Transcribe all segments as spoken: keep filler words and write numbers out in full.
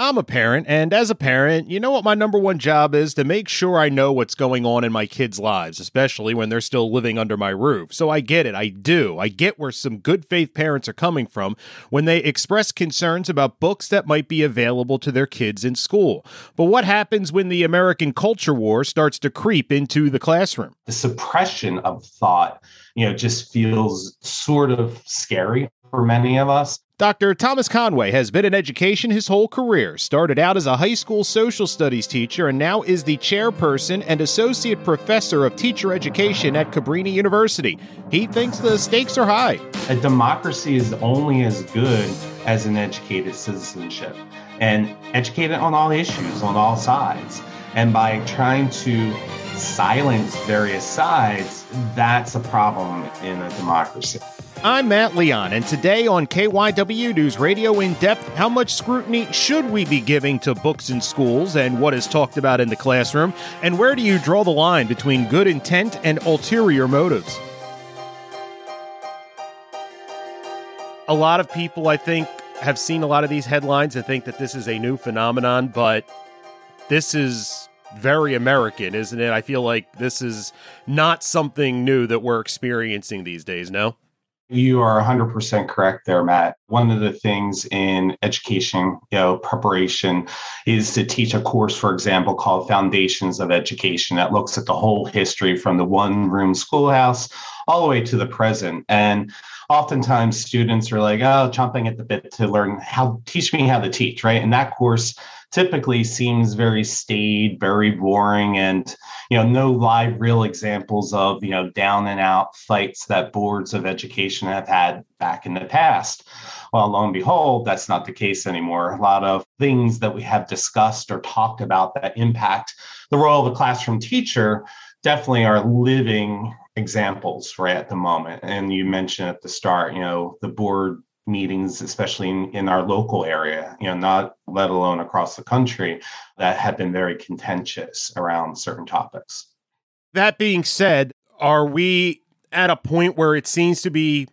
I'm a parent, and as a parent, you know what my number one job is? To make sure I know what's going on in my kids' lives, especially when they're still living under my roof. So I get it. I do. I get where some good faith parents are coming from when they express concerns about books that might be available to their kids in school. But what happens when the American culture war starts to creep into the classroom? The suppression of thought, you know, just feels sort of scary for many of us. Doctor Thomas Conway has been in education his whole career, started out as a high school social studies teacher, and now is the chairperson and associate professor of teacher education at Cabrini University. He thinks the stakes are high. A democracy is only as good as an educated citizenship, and educated on all issues, on all sides. And by trying to silence various sides, that's a problem in a democracy. I'm Matt Leon, and today on K Y W News Radio In Depth, how much scrutiny should we be giving to books in schools and what is talked about in the classroom? And where do you draw the line between good intent and ulterior motives? A lot of people, I think, have seen a lot of these headlines and think that this is a new phenomenon, but this is very American, isn't it? I feel like this is not something new that we're experiencing these days, no? You are one hundred percent correct there, Matt. One of the things in education, you know, preparation is to teach a course, for example, called Foundations of Education that looks at the whole history from the one-room schoolhouse all the way to the present. And oftentimes students are like, oh, chomping at the bit to learn how, teach me how to teach, right? And that course typically seems very staid, very boring, and, you know, no live real examples of, you know, down and out fights that boards of education have had back in the past. Well, lo and behold, that's not the case anymore. A lot of things that we have discussed or talked about that impact the role of a classroom teacher definitely are living examples right at the moment. And you mentioned at the start, you know, the board meetings, especially in, in our local area, you know, not let alone across the country, that have been very contentious around certain topics. That being said, are we at a point where it seems to be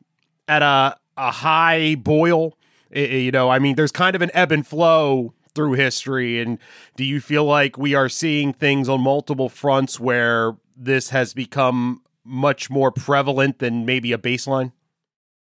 at a, a high boil? It, you know, I mean, there's kind of an ebb and flow through history. And do you feel like we are seeing things on multiple fronts where this has become much more prevalent than maybe a baseline?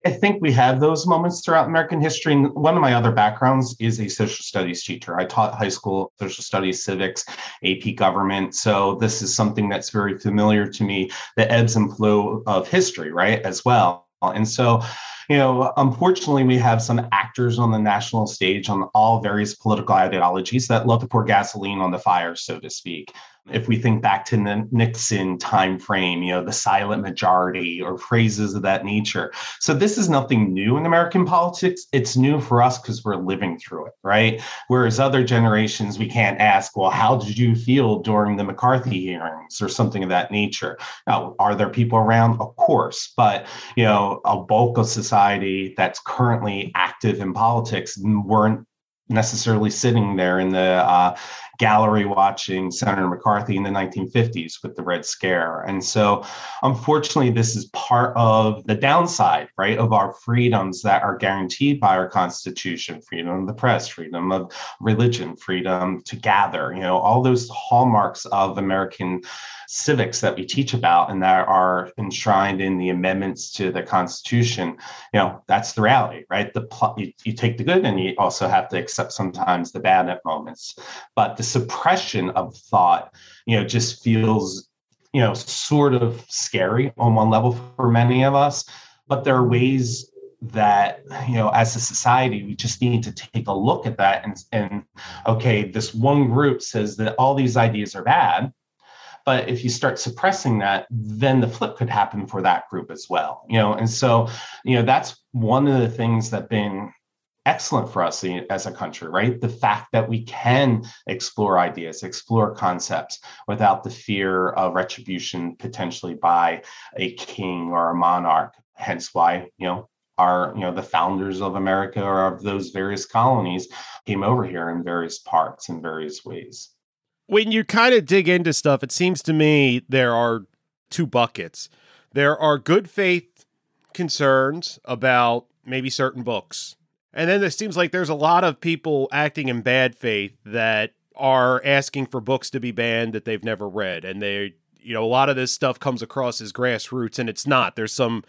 I think we have those moments throughout American history. And one of my other backgrounds is a social studies teacher. I taught high school social studies, civics, A P government. So this is something that's very familiar to me, the ebbs and flow of history, right, as well. And so, you know, unfortunately, we have some actors on the national stage on all various political ideologies that love to pour gasoline on the fire, so to speak. If we think back to the Nixon time frame, you know, the silent majority or phrases of that nature. So this is nothing new in American politics. It's new for us because we're living through it, right? Whereas other generations, we can't ask, well, how did you feel during the McCarthy hearings or something of that nature? Now, are there people around? Of course. But, you know, a bulk of society that's currently active in politics weren't necessarily sitting there in the uh, gallery watching Senator McCarthy in the nineteen fifties with the Red Scare. And so, unfortunately, this is part of the downside, right, of our freedoms that are guaranteed by our Constitution, freedom of the press, freedom of religion, freedom to gather, you know, all those hallmarks of American civics that we teach about and that are enshrined in the amendments to the Constitution. You know, that's the reality, right? The pl- you, you take the good and you also have to accept sometimes the bad at moments. But the suppression of thought, you know, just feels, you know, sort of scary on one level for many of us. But there are ways that, you know, as a society, we just need to take a look at that and, and okay, this one group says that all these ideas are bad. But if you start suppressing that, then the flip could happen for that group as well, you know. And so, you know, that's one of the things that's been excellent for us as a country, right? The fact that we can explore ideas, explore concepts without the fear of retribution potentially by a king or a monarch. Hence why, you know, our, you know, the founders of America or of those various colonies came over here in various parts in various ways. When you kind of dig into stuff, it seems to me there are two buckets. There are good faith concerns about maybe certain books. And then it seems like there's a lot of people acting in bad faith that are asking for books to be banned that they've never read. And they, you know, a lot of this stuff comes across as grassroots, and it's not. There's some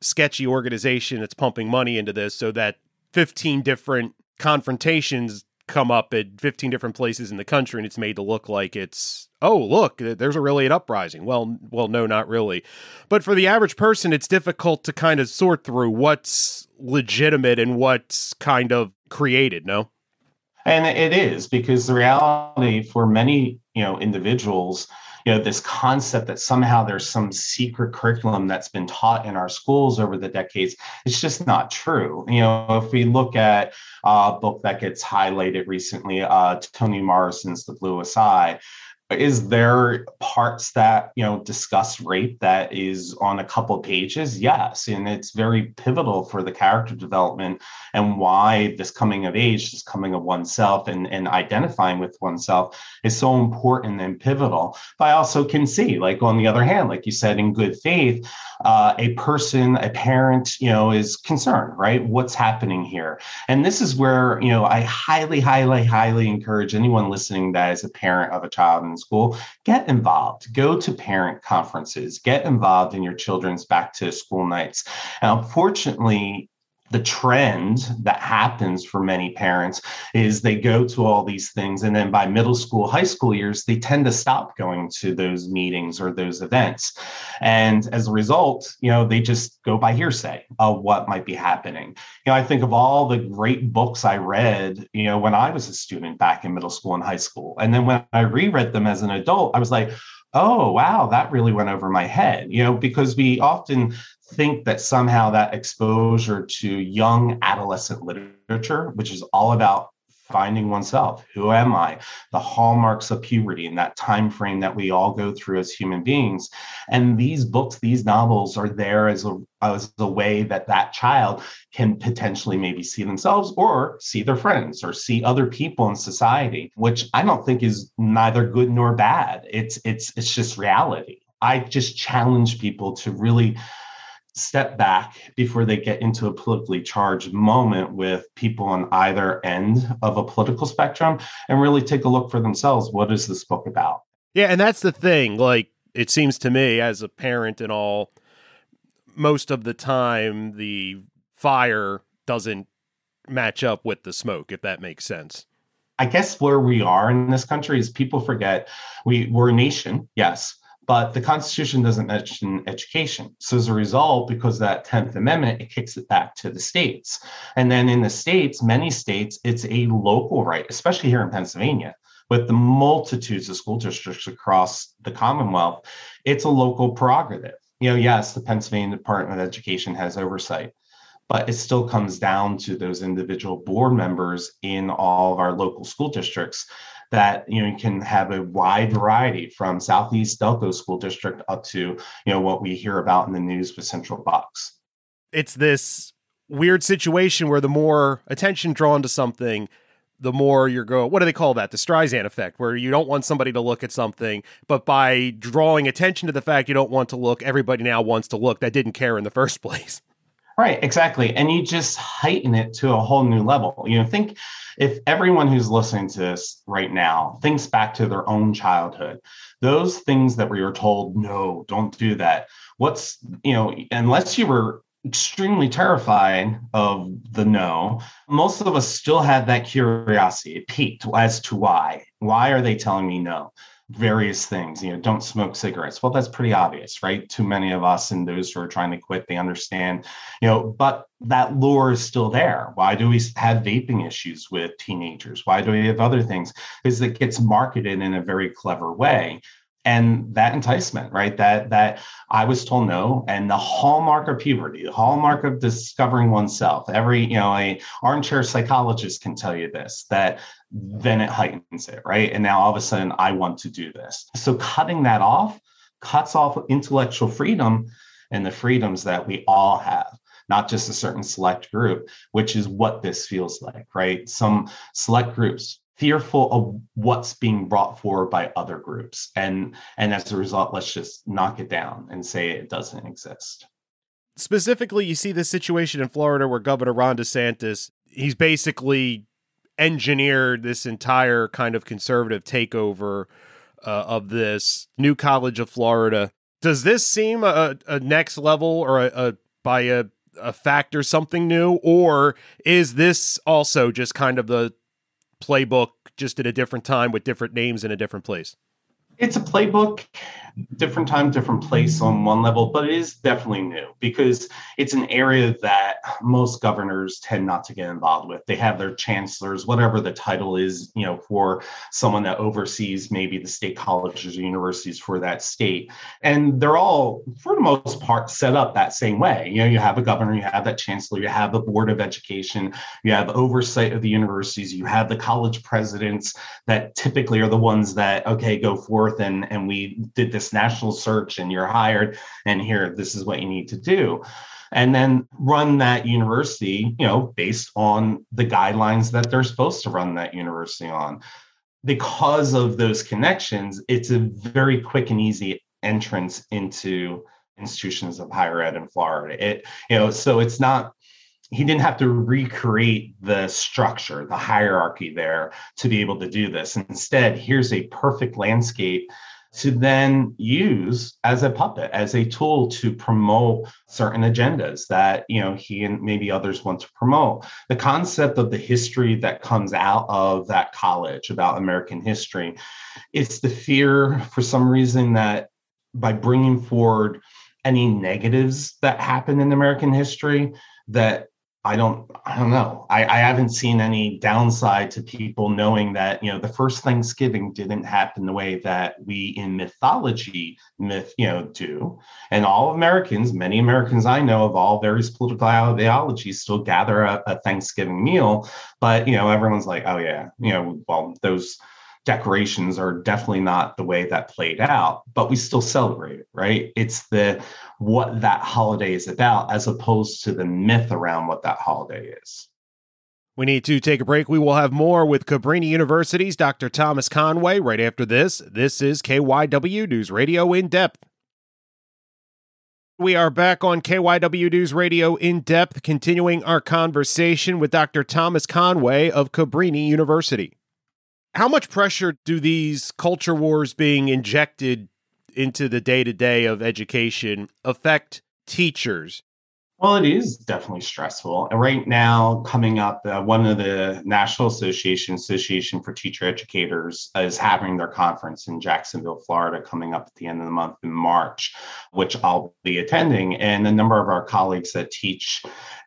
sketchy organization that's pumping money into this so that fifteen different confrontations come up at fifteen different places in the country, and it's made to look like it's, oh, look, there's a really an uprising. Well, well, no, not really. But for the average person, it's difficult to kind of sort through what's legitimate and what's kind of created, no? And it is, because the reality for many, you know, individuals, you know, this concept that somehow there's some secret curriculum that's been taught in our schools over the decades, it's just not true. You know, if we look at a book that gets highlighted recently, uh, Toni Morrison's The Bluest Eye, is there parts that, you know, discuss rape that is on a couple pages? Yes. And it's very pivotal for the character development and why this coming of age, this coming of oneself and, and identifying with oneself is so important and pivotal. But I also can see, like, on the other hand, like you said, in good faith, uh, a person, a parent, you know, is concerned, right? What's happening here? And this is where, you know, I highly, highly, highly encourage anyone listening that is a parent of a child in school, get involved, go to parent conferences, get involved in your children's back to school nights. And unfortunately, the trend that happens for many parents is they go to all these things, and then by middle school, high school years, they tend to stop going to those meetings or those events. And as a result, you know, they just go by hearsay of what might be happening. You know, I think of all the great books I read, you know, when I was a student back in middle school and high school. And then when I reread them as an adult, I was like, oh, wow, that really went over my head, you know, because we often think that somehow that exposure to young adolescent literature, which is all about finding oneself, who am I, the hallmarks of puberty and that time frame that we all go through as human beings. And these books, these novels are there as a as a way that that child can potentially maybe see themselves or see their friends or see other people in society, which I don't think is neither good nor bad. It's it's it's just reality. I just challenge people to really step back before they get into a politically charged moment with people on either end of a political spectrum and really take a look for themselves. What is this book about? Yeah. And that's the thing. Like, it seems to me as a parent and all, most of the time the fire doesn't match up with the smoke, if that makes sense. I guess where we are in this country is people forget we we're a nation. Yes. But the Constitution doesn't mention education. So as a result, because of that tenth Amendment, it kicks it back to the states. And then in the states, many states, it's a local right, especially here in Pennsylvania, with the multitudes of school districts across the Commonwealth, it's a local prerogative. You know, yes, the Pennsylvania Department of Education has oversight, but it still comes down to those individual board members in all of our local school districts that, you know, you can have a wide variety from Southeast Delco School District up to, you know, what we hear about in the news with Central Bucks. It's this weird situation where the more attention drawn to something, the more you're going, what do they call that? The Streisand effect, where you don't want somebody to look at something, but by drawing attention to the fact you don't want to look, everybody now wants to look that didn't care in the first place. Right, exactly. And you just heighten it to a whole new level. You know, think if everyone who's listening to this right now thinks back to their own childhood, those things that we were told, no, don't do that. What's, you know, unless you were extremely terrified of the no, most of us still had that curiosity. It peaked as to why. Why are they telling me no? Various things, you know, don't smoke cigarettes. Well, that's pretty obvious, right? Too many of us and those who are trying to quit, they understand, you know, but that lure is still there. Why do we have vaping issues with teenagers? Why do we have other things? Because it gets marketed in a very clever way. And that enticement, right? That that I was told no, and the hallmark of puberty, the hallmark of discovering oneself. Every, you know, a armchair psychologist can tell you this, that then it heightens it, right? And now all of a sudden I want to do this. So cutting that off cuts off intellectual freedom and the freedoms that we all have, not just a certain select group, which is what this feels like, right? Some select groups fearful of what's being brought forward by other groups. And, and as a result, let's just knock it down and say it doesn't exist. specifically, you see this situation in Florida where Governor Ron DeSantis, he's basically engineered this entire kind of conservative takeover uh, of this new College of Florida. Does this seem a, a next level or a, a by a, a factor something new, or is this also just kind of the playbook just at a different time with different names in a different place? It's a playbook, different time, different place on one level, but it is definitely new because it's an area that most governors tend not to get involved with. They have their chancellors, whatever the title is, you know, for someone that oversees maybe the state colleges or universities for that state. And they're all, for the most part, set up that same way. You know, you have a governor, you have that chancellor, you have the board of education, you have oversight of the universities, you have the college presidents that typically are the ones that, okay, go forward. And, and we did this national search and you're hired and here, this is what you need to do. And then run that university, you know, based on the guidelines that they're supposed to run that university on. Because of those connections, it's a very quick and easy entrance into institutions of higher ed in Florida. It, you know, so it's not, he didn't have to recreate the structure, the hierarchy there to be able to do this. Instead, here's a perfect landscape to then use as a puppet, as a tool to promote certain agendas that, you know, he and maybe others want to promote. The concept of the history that comes out of that college about American history, it's the fear for some reason that by bringing forward any negatives that happened in American history, that I don't, I don't know. I, I haven't seen any downside to people knowing that, you know, the first Thanksgiving didn't happen the way that we in mythology myth, you know, do. And all Americans, many Americans I know of all various political ideologies still gather a, a Thanksgiving meal, but, you know, everyone's like, oh yeah, you know, well, those decorations are definitely not the way that played out, but we still celebrate it, right? It's the what that holiday is about as opposed to the myth around what that holiday is. We need to take a break. We will have more with Cabrini University's Doctor Thomas Conway right after this. This is K Y W News Radio In Depth. We are back on K Y W News Radio In Depth, continuing our conversation with Doctor Thomas Conway of Cabrini University. How much pressure do these culture wars being injected into the day-to-day of education affect teachers? Well, it is definitely stressful. And right now, coming up, uh, one of the National Association, Association for Teacher Educators, uh, is having their conference in Jacksonville, Florida, coming up at the end of the month in March, which I'll be attending. And a number of our colleagues that teach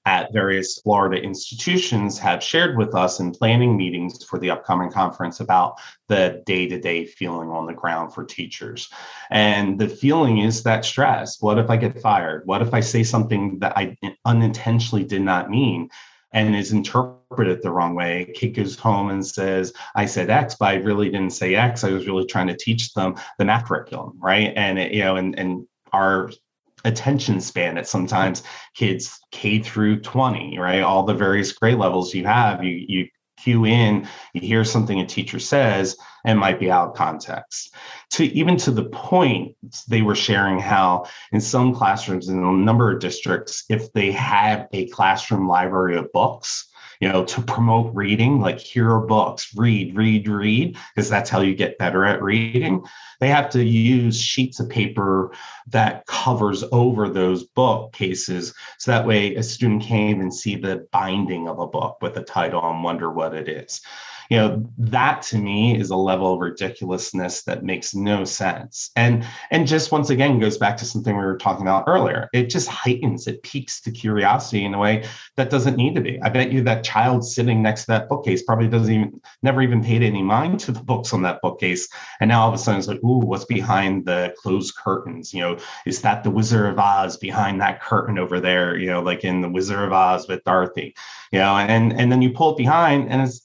at various Florida institutions have shared with us in planning meetings for the upcoming conference about the day-to-day feeling on the ground for teachers. And the feeling is that stress. What if I get fired? What if I say something that I unintentionally did not mean and is interpreted the wrong way? A kid goes home and says, I said X, but I really didn't say X. I was really trying to teach them the math curriculum, right? And, it, you know, and, and our attention span at sometimes kids K through twenty, right? All the various grade levels you have, you, you, cue in, you hear something a teacher says and might be out of context. To even to the point, they were sharing how in some classrooms in a number of districts, if they have a classroom library of books, you know, to promote reading, like here are books, read, read, read, because that's how you get better at reading. They have to use sheets of paper that covers over those bookcases. So that way a student can even see the binding of a book with a title and wonder what it is. You know, that to me is a level of ridiculousness that makes no sense. And, and just once again, goes back to something we were talking about earlier. It just heightens, it piques the curiosity in a way that doesn't need to be. I bet you that child sitting next to that bookcase probably doesn't even, never even paid any mind to the books on that bookcase. And now all of a sudden it's like, ooh, what's behind the closed curtains? You know, is that the Wizard of Oz behind that curtain over there? You know, like in the Wizard of Oz with Dorothy, you know, and, and then you pull it behind and it's,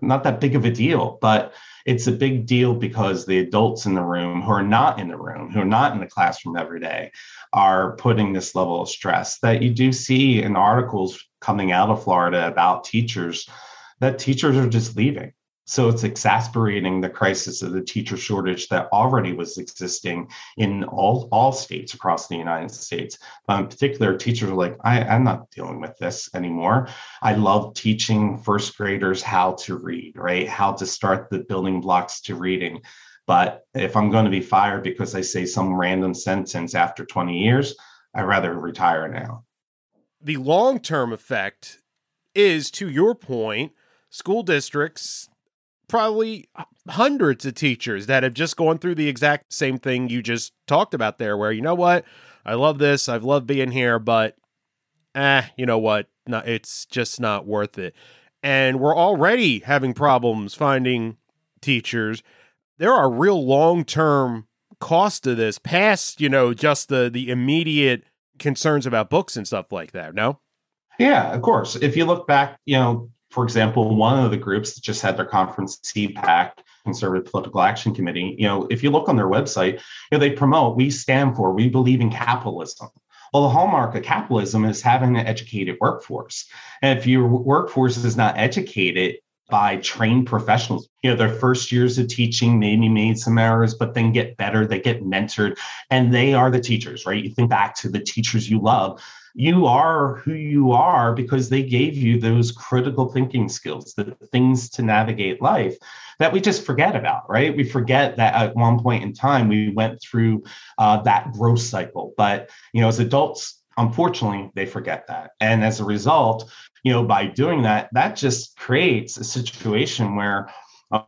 not that big of a deal, but it's a big deal because the adults in the room who are not in the room, who are not in the classroom every day, are putting this level of stress that you do see in articles coming out of Florida about teachers, that teachers are just leaving. So it's exasperating the crisis of the teacher shortage that already was existing in all, all states across the United States. But in particular, teachers are like, I, I'm not dealing with this anymore. I love teaching first graders how to read, right? How to start the building blocks to reading. But if I'm going to be fired because I say some random sentence after twenty years, I'd rather retire now. The long-term effect is, to your point, school districts, probably hundreds of teachers that have just gone through the exact same thing you just talked about there, where, you know what, I love this, I've loved being here, but eh, you know what, no, it's just not worth it. And we're already having problems finding teachers. There are real long-term costs to this past, you know, just the, the immediate concerns about books and stuff like that, no? Yeah, of course. If you look back, you know, for example, one of the groups that just had their conference, C PAC, Conservative Political Action Committee, you know, if you look on their website, you know, they promote, we stand for, we believe in capitalism. Well, the hallmark of capitalism is having an educated workforce. And if your workforce is not educated by trained professionals, you know, their first years of teaching maybe made some errors, but then get better, they get mentored, and they are the teachers, right? You think back to the teachers you love. You are who you are because they gave you those critical thinking skills, the things to navigate life that we just forget about, right? We forget that at one point in time, we went through uh, that growth cycle. But, you know, as adults, unfortunately, they forget that. And as a result, you know, by doing that, that just creates a situation where,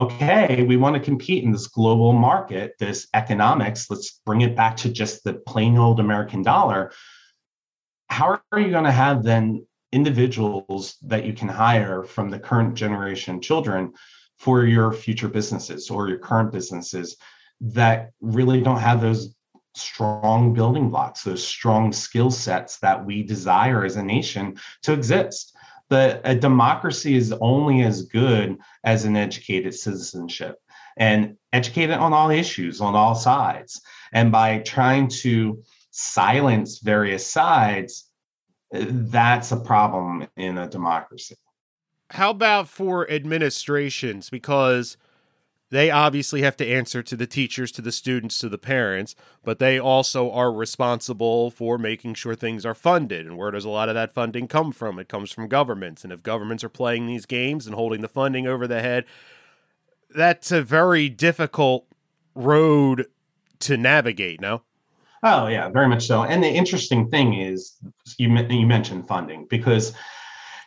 okay, we want to compete in this global market, this economics, let's bring it back to just the plain old American dollar. How are you going to have then individuals that you can hire from the current generation children for your future businesses or your current businesses that really don't have those strong building blocks, those strong skill sets that we desire as a nation to exist? The, a democracy is only as good as an educated citizenship, and educated on all issues, on all sides. And by trying to silence various sides, that's a problem in a democracy. How about for administrations? Because they obviously have to answer to the teachers, to the students, to the parents, but they also are responsible for making sure things are funded. And where does a lot of that funding come from? It comes from governments. And if governments are playing these games and holding the funding over the head, that's a very difficult road to navigate, no? Oh, yeah, very much so. And the interesting thing is you, you mentioned funding because,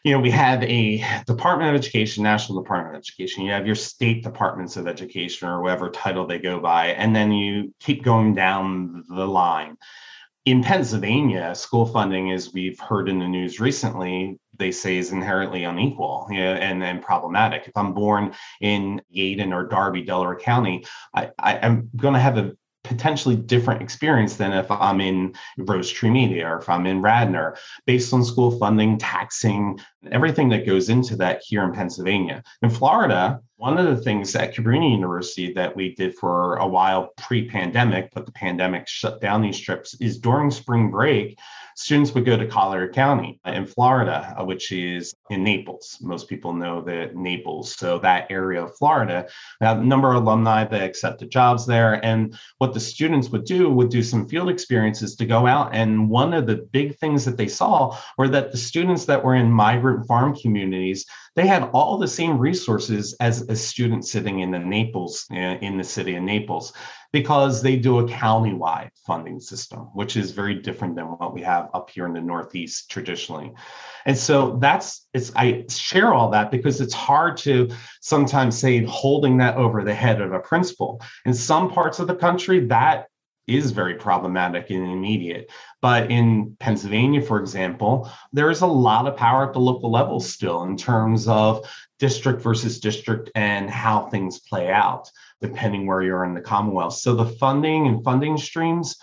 you know, we have a Department of Education, National Department of Education. You have your state departments of education or whatever title they go by. And then you keep going down the line. In Pennsylvania, school funding, as we've heard in the news recently, they say is inherently unequal, you know, and, and problematic. If I'm born in Yeadon or Darby, Delaware County, I, I, I'm going to have a potentially different experience than if I'm in Rose Tree Media or if I'm in Radnor, based on school funding, taxing, everything that goes into that here in Pennsylvania. In Florida, one of the things at Cabrini University that we did for a while pre-pandemic, but the pandemic shut down these trips, is during spring break, students would go to Collier County in Florida, which is in Naples. Most people know that Naples, so that area of Florida. We have a number of alumni that accepted jobs there. And what the students would do would do some field experiences to go out. And one of the big things that they saw were that the students that were in migrant farm communities, they had all the same resources as a student sitting in the Naples, in the city of Naples, because they do a county-wide funding system, which is very different than what we have up here in the Northeast traditionally. And so that's, it's, I share all that because it's hard to sometimes say holding that over the head of a principal. In some parts of the country, that is very problematic and immediate. But in Pennsylvania, for example, there is a lot of power at the local level still in terms of district versus district and how things play out, depending where you're in the Commonwealth. So the funding and funding streams,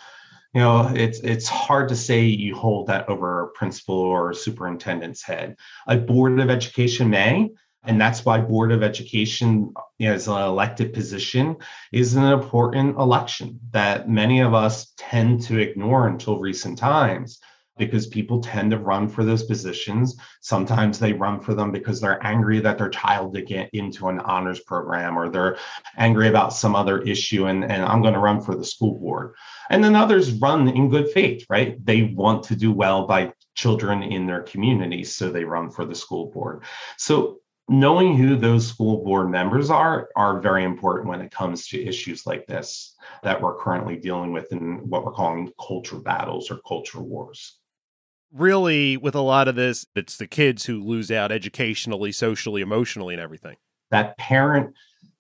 you know, it's it's hard to say you hold that over a principal or a superintendent's head. A board of education may, and that's why board of education, you know, as an elected position is an important election that many of us tend to ignore until recent times. because people tend to run for those positions. Sometimes they run for them because they're angry that their child didn't get into an honors program, or they're angry about some other issue and, and I'm going to run for the school board. And then others run in good faith, right? They want to do well by children in their community, so they run for the school board. So knowing who those school board members are, are very important when it comes to issues like this that we're currently dealing with in what we're calling culture battles or culture wars. Really, with a lot of this, it's the kids who lose out educationally, socially, emotionally, and everything. That parent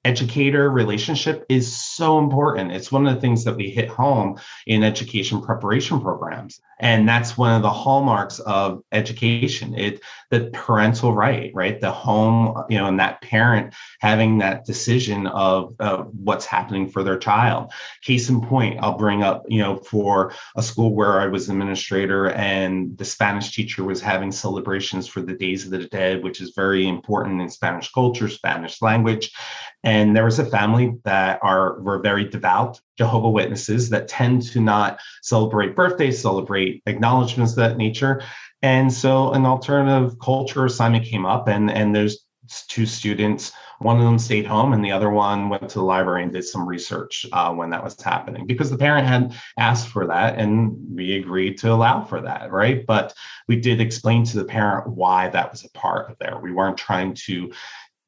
educator relationship is so important. It's one of the things that we hit home in education preparation programs. And that's one of the hallmarks of education. It, the parental right, right? The home, you know, and that parent having that decision of, of what's happening for their child. Case in point, I'll bring up, you know, for a school where I was administrator and the Spanish teacher was having celebrations for the Days of the Dead, which is very important in Spanish culture, Spanish language. And there was a family that are were very devout Jehovah's Witnesses that tend to not celebrate birthdays, celebrate acknowledgments of that nature. And so an alternative culture assignment came up, and, and there's two students. One of them stayed home and the other one went to the library and did some research uh, when that was happening, because the parent had asked for that and we agreed to allow for that, right? But we did explain to the parent why that was a part of there. We weren't trying to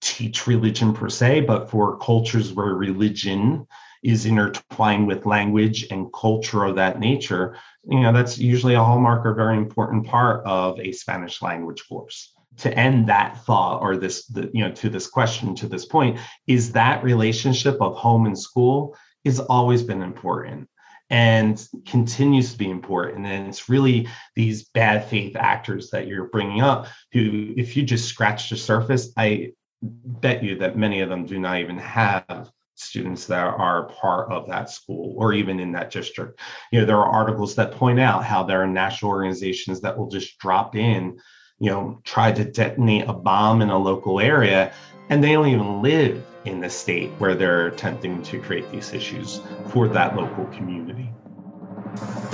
teach religion per se, but for cultures where religion is intertwined with language and culture of that nature, you know, that's usually a hallmark or very important part of a Spanish language course. To end that thought, or this, the, you know, to this question, to this point, is that relationship of home and school has always been important and continues to be important. And it's really these bad faith actors that you're bringing up who, if you just scratch the surface, I bet you that many of them do not even have students that are part of that school or even in that district. You know, there are articles that point out how there are national organizations that will just drop in, you know, try to detonate a bomb in a local area, and they don't even live in the state where they're attempting to create these issues for that local community.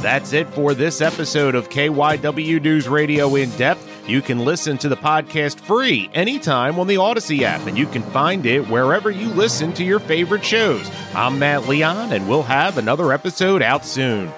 That's it for this episode of K Y W News Radio In Depth. You can listen to the podcast free anytime on the Odyssey app, and you can find it wherever you listen to your favorite shows. I'm Matt Leon, and we'll have another episode out soon.